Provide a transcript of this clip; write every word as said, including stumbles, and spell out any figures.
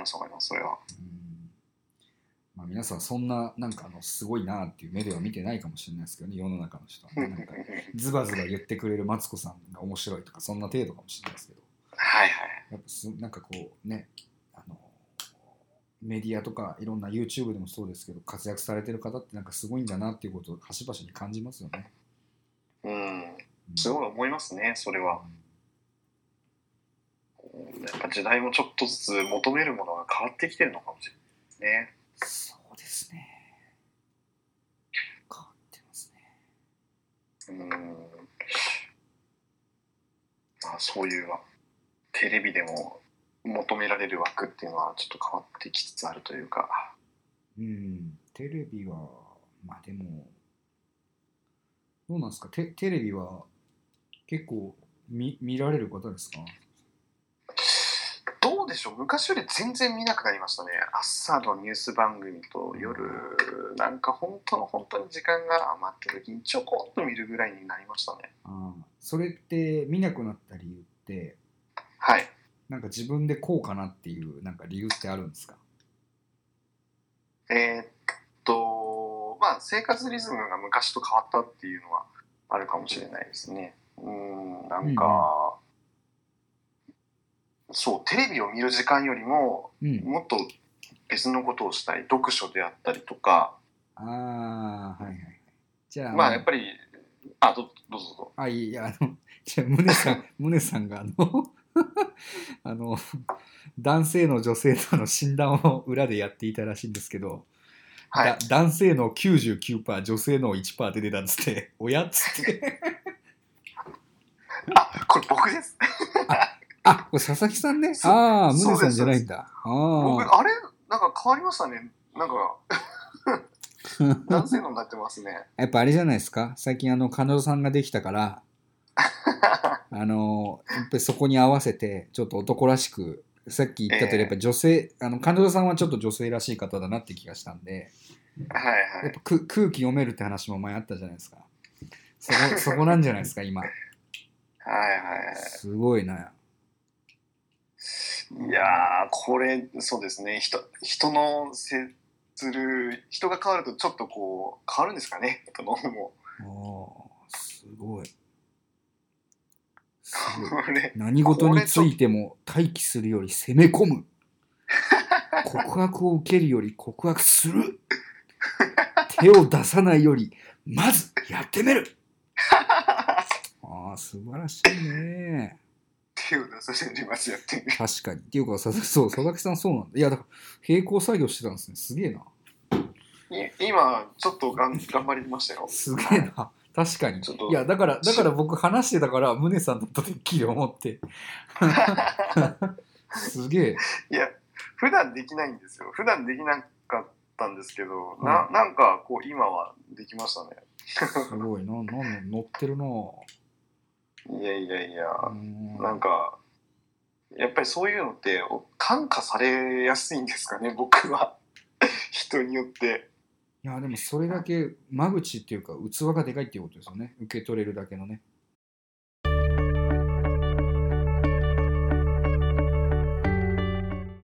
ますわかりますそれは。うん、まあ、皆さんそんななんかあのすごいなっていう目では見てないかもしれないですけどね、世の中の人は、ね、なんかズバズバ言ってくれるマツコさんが面白いとかそんな程度かもしれないですけど、はいはい、やっぱすなんかこうね、あのメディアとかいろんな YouTube でもそうですけど活躍されてる方ってなんかすごいんだなっていうことを端々に感じますよね。うん、すごい思いますねそれは。うん、やっぱ時代もちょっとずつ求めるものが変わってきてるのかもしれないですね。そうですね、変わってますね。うん、まあ、そういうテレビでも求められる枠っていうのはちょっと変わってきつつあるというか、うん、テレビはまあでもどうなんですか、 テ, テレビは結構 見, 見られる方ですか？どうでしょう、昔より全然見なくなりましたね。朝のニュース番組と夜、うん、なんか本当の本当に時間が余った時にちょこっと見るぐらいになりましたね。あ、それって見なくなった理由ってはい、なんか自分でこうかなっていうなんか理由ってあるんですか？えー、っとまあ生活リズムが昔と変わったっていうのはあるかもしれないですね。うん、なんか、うん、そうテレビを見る時間よりも、うん、もっと別のことをしたい、読書であったりとか。ああ、はいはい。じゃあまあやっぱりあどどうぞどうぞ。あ、いや、あのじゃあ宗さん宗さんがあの。あの男性の女性との診断を裏でやっていたらしいんですけど、はい、男性の きゅうじゅうきゅうパーセント 女性の いちパーセント 出てたんですって。おやっつってあ、これ僕ですあ, あ、これ佐々木さんね。ああ、宗さんじゃないんだ。あ僕あれなんか変わりましたね、なんか男性のになってますねやっぱあれじゃないですか、最近あの彼女さんができたからあのやっぱりそこに合わせてちょっと男らしく、さっき言ったとおりやっぱ女性、えー、あの彼女さんはちょっと女性らしい方だなって気がしたんで、はいはい、やっぱ空気読めるって話も前あったじゃないですか。そ こ, そこなんじゃないですか今はいはい、はい、すごいな。いやこれそうですね、 人, 人の接する人が変わるとちょっとこう変わるんですかね、このもうすごい。何事についても待機するより攻め込む、告白を受けるより告白する、手を出さないよりまずやってみるああ素晴らしいね、手を出させるまずやってみる。確かにっていうか、そう佐々木さんそうなんだ。いやだから並行作業してたんですね、すげえな。今ちょっとがん頑張りましたよすげえな。確かに。いやだからだから僕話してたから宗さんだとてっきり思ってすげえ。いや普段できないんですよ、普段できなかったんですけど、うん、な, なんかこう今はできましたねすごいな、なんの乗ってるな。いやいやいや、んなんかやっぱりそういうのって感化されやすいんですかね僕は人によって。いやでもそれだけ間口っていうか器がでかいっていうことですよね、受け取れるだけのね。